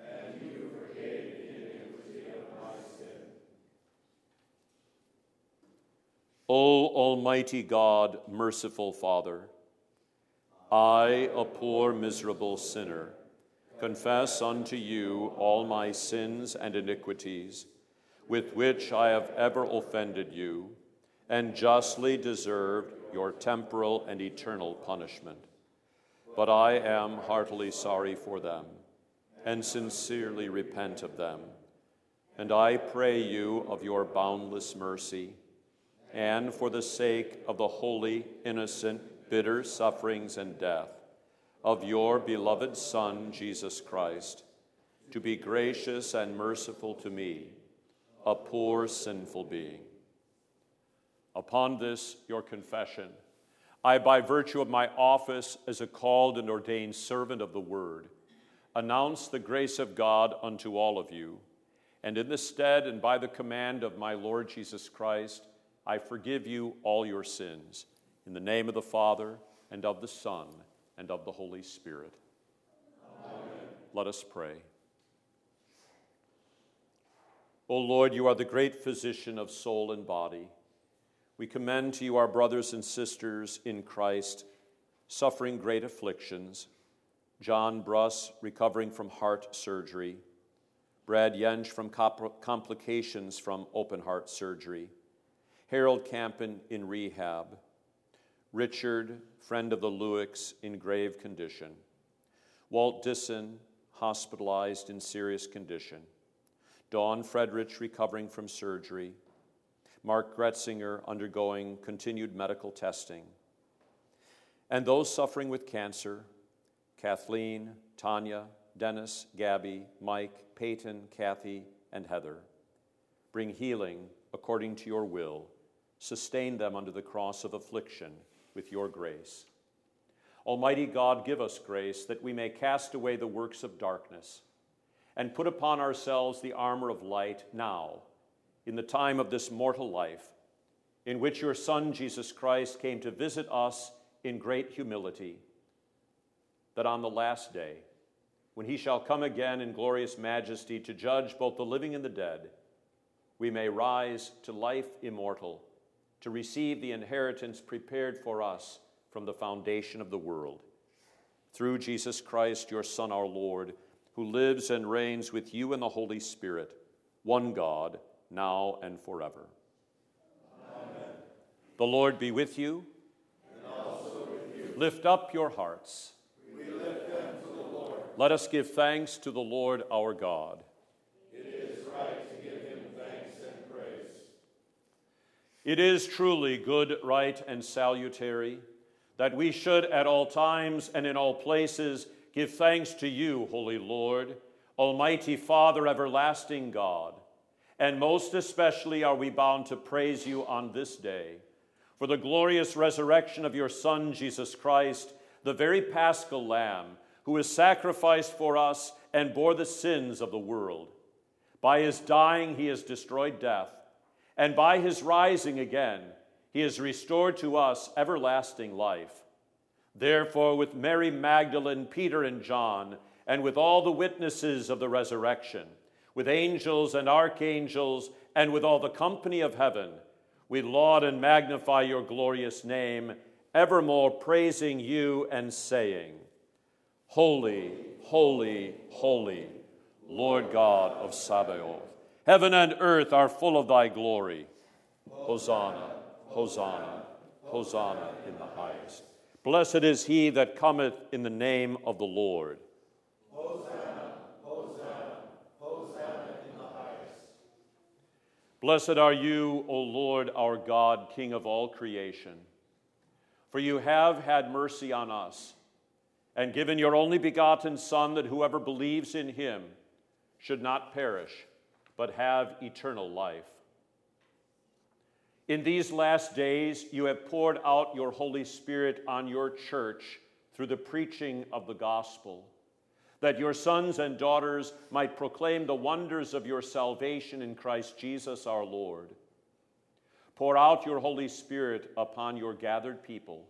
And you forgave the iniquity of my sin. O Almighty God, merciful Father, I, a poor, miserable sinner, confess unto you all my sins and iniquities, with which I have ever offended you, and justly deserved your temporal and eternal punishment. But I am heartily sorry for them, and sincerely repent of them. And I pray you of your boundless mercy, and for the sake of the holy, innocent, bitter sufferings and death of your beloved Son, Jesus Christ, to be gracious and merciful to me, a poor, sinful being. Upon this, your confession, I, by virtue of my office as a called and ordained servant of the word, announce the grace of God unto all of you, and in the stead and by the command of my Lord Jesus Christ, I forgive you all your sins, in the name of the Father, and of the Son, and of the Holy Spirit. Amen. Let us pray. O Lord, you are the great physician of soul and body. We commend to you our brothers and sisters in Christ, suffering great afflictions, John Bruss recovering from heart surgery, Brad Jensch from complications from open heart surgery, Harold Campen in rehab, Richard, friend of the Lewics, in grave condition, Walt Disson, hospitalized in serious condition, Dawn Fredrich recovering from surgery, Mark Gretzinger undergoing continued medical testing, and those suffering with cancer, Kathleen, Tanya, Dennis, Gabby, Mike, Peyton, Kathy, and Heather. Bring healing according to your will. Sustain them under the cross of affliction with your grace. Almighty God, give us grace that we may cast away the works of darkness and put upon ourselves the armor of light now, in the time of this mortal life, in which your Son, Jesus Christ, came to visit us in great humility, that on the last day, when he shall come again in glorious majesty to judge both the living and the dead, we may rise to life immortal, to receive the inheritance prepared for us from the foundation of the world. Through Jesus Christ, your Son, our Lord, who lives and reigns with you in the Holy Spirit, one God, now and forever. Amen. The Lord be with you. And also with you. Lift up your hearts. We lift them to the Lord. Let us give thanks to the Lord our God. It is right to give him thanks and praise. It is truly good, right, and salutary that we should at all times and in all places give thanks to you, Holy Lord, Almighty Father, everlasting God. And most especially are we bound to praise you on this day for the glorious resurrection of your Son, Jesus Christ, the very Paschal Lamb, who was sacrificed for us and bore the sins of the world. By his dying, he has destroyed death, and by his rising again, he has restored to us everlasting life. Therefore, with Mary Magdalene, Peter, and John, and with all the witnesses of the resurrection, with angels and archangels, and with all the company of heaven, we laud and magnify your glorious name, evermore praising you and saying, Holy, holy, holy, Lord God of Sabaoth, heaven and earth are full of thy glory. Hosanna, Hosanna, Hosanna in the highest. Blessed is he that cometh in the name of the Lord. Blessed are you, O Lord, our God, King of all creation, for you have had mercy on us and given your only begotten Son, that whoever believes in him should not perish, but have eternal life. In these last days, you have poured out your Holy Spirit on your church through the preaching of the gospel, that your sons and daughters might proclaim the wonders of your salvation in Christ Jesus our Lord. Pour out your Holy Spirit upon your gathered people,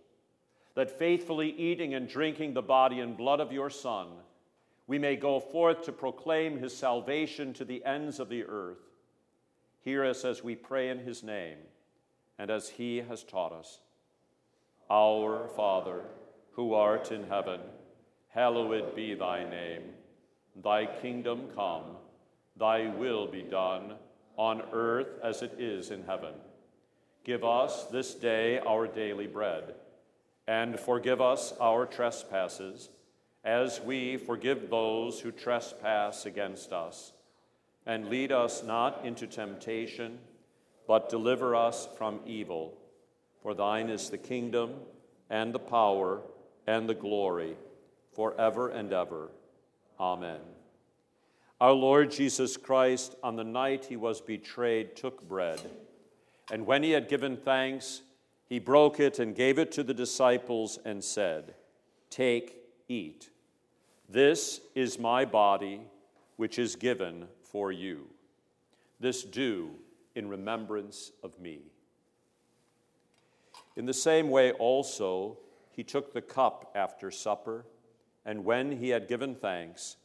that faithfully eating and drinking the body and blood of your Son, we may go forth to proclaim his salvation to the ends of the earth. Hear us as we pray in his name, and as he has taught us. Our Father, who art in heaven, hallowed be thy name. Thy kingdom come, thy will be done, on earth as it is in heaven. Give us this day our daily bread, and forgive us our trespasses, as we forgive those who trespass against us. And lead us not into temptation, but deliver us from evil. For thine is the kingdom, and the power, and the glory, forever and ever. Amen. Our Lord Jesus Christ, on the night he was betrayed, took bread. And when he had given thanks, he broke it and gave it to the disciples and said, "Take, eat. This is my body, which is given for you. This do in remembrance of me." In the same way also, he took the cup after supper, and when he had given thanks,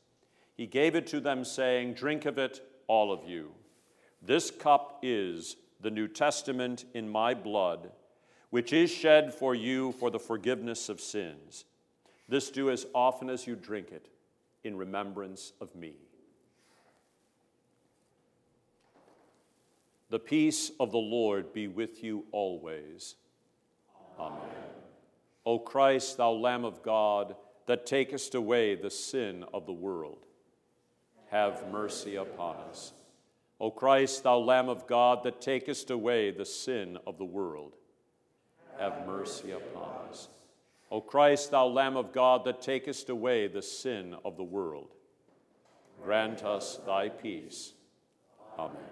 he gave it to them, saying, "Drink of it, all of you. This cup is the New Testament in my blood, which is shed for you for the forgiveness of sins. This do as often as you drink it in remembrance of me." The peace of the Lord be with you always. Amen. O Christ, thou Lamb of God, that takest away the sin of the world, have mercy upon us. O Christ, thou Lamb of God, that takest away the sin of the world, have mercy upon us. O Christ, thou Lamb of God, that takest away the sin of the world, grant us thy peace. Amen.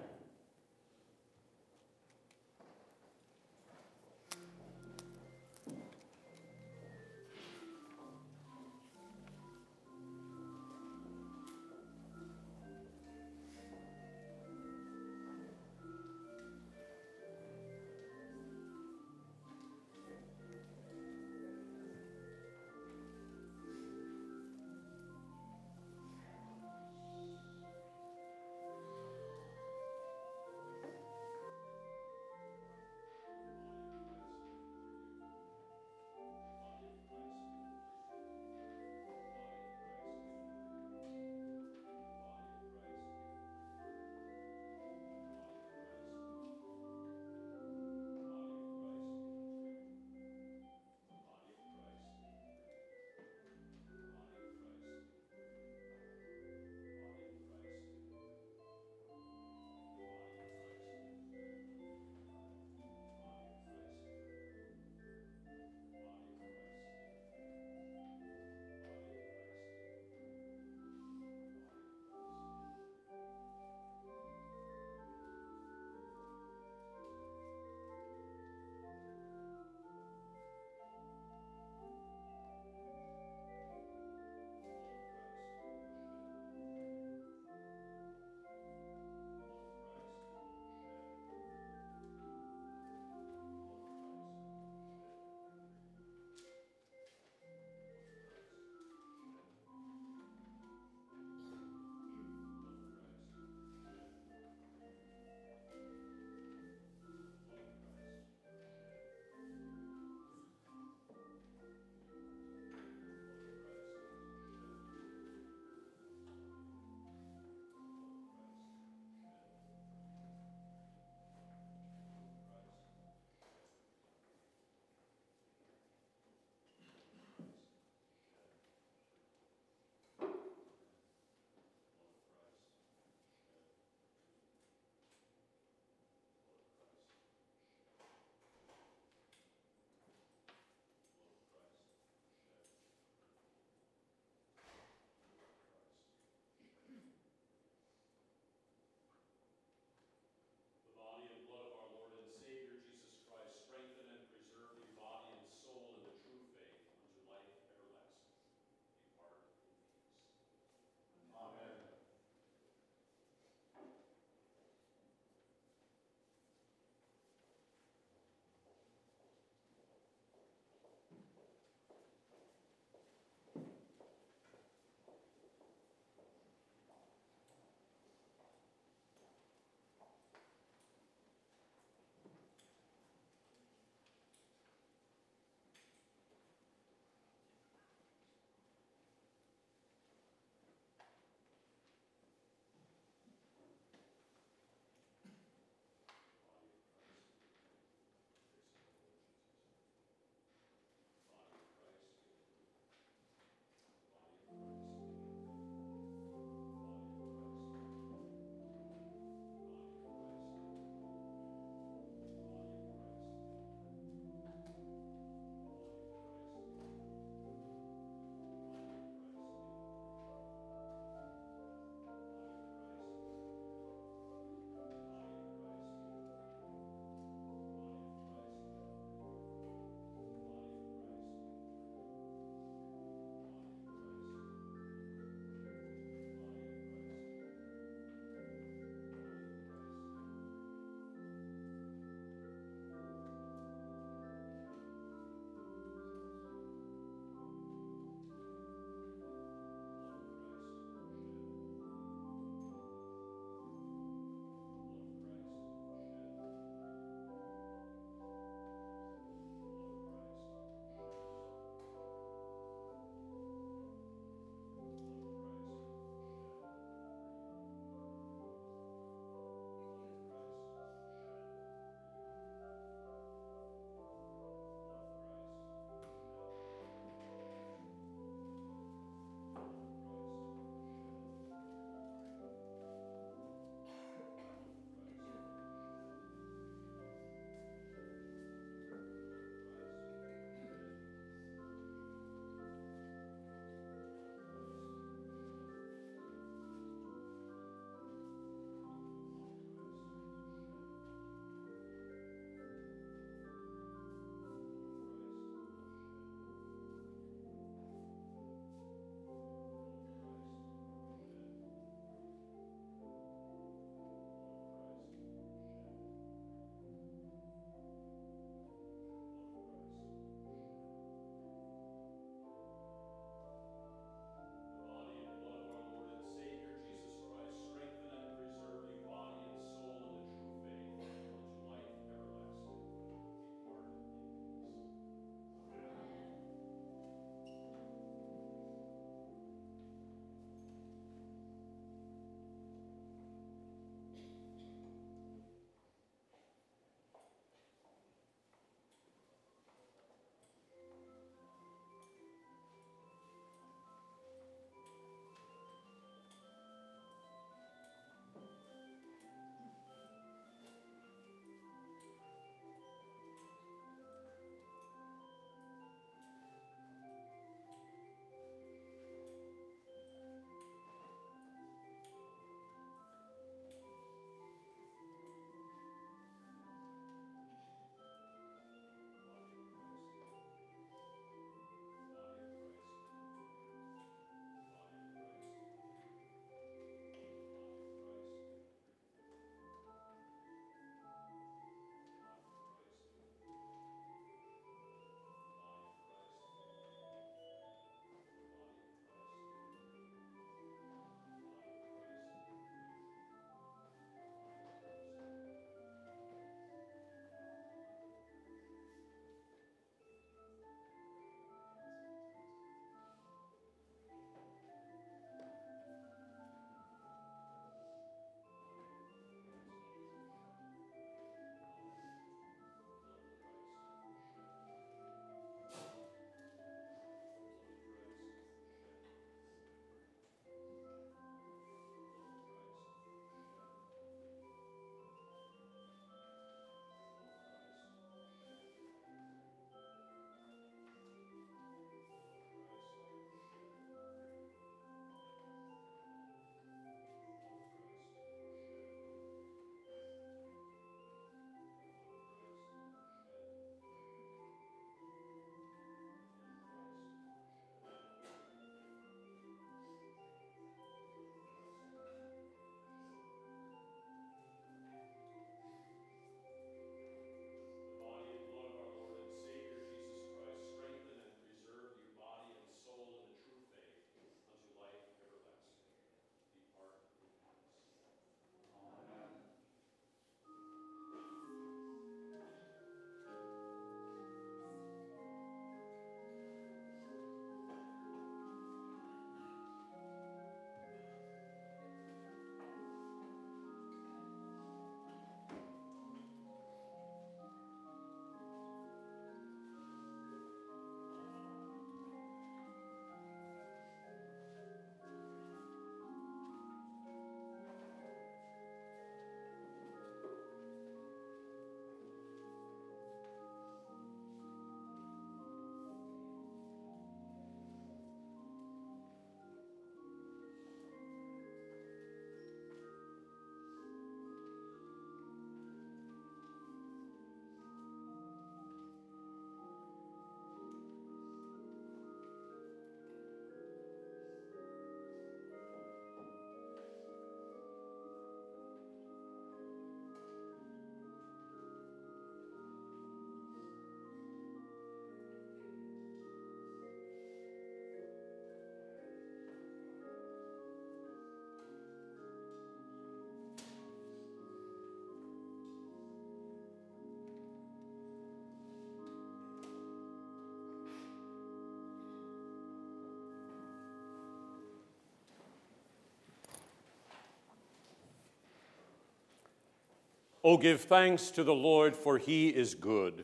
O give thanks to the Lord, for he is good.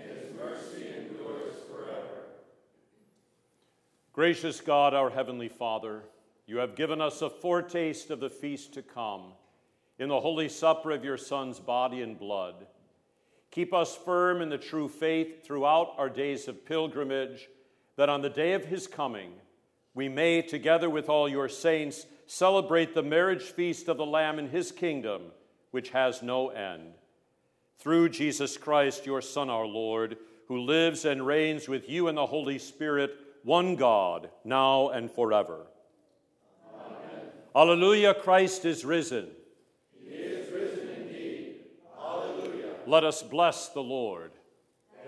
And his mercy endures forever. Gracious God, our Heavenly Father, you have given us a foretaste of the feast to come in the Holy Supper of your Son's body and blood. Keep us firm in the true faith throughout our days of pilgrimage, that on the day of his coming, we may, together with all your saints, celebrate the marriage feast of the Lamb in his kingdom, which has no end. Through Jesus Christ, your Son, our Lord, who lives and reigns with you in the Holy Spirit, one God, now and forever. Amen. Alleluia, Christ is risen. He is risen indeed. Alleluia. Let us bless the Lord.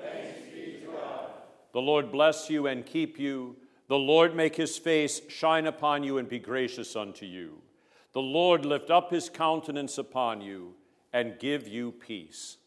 Thanks be to God. The Lord bless you and keep you. The Lord make his face shine upon you and be gracious unto you. The Lord lift up his countenance upon you and give you peace.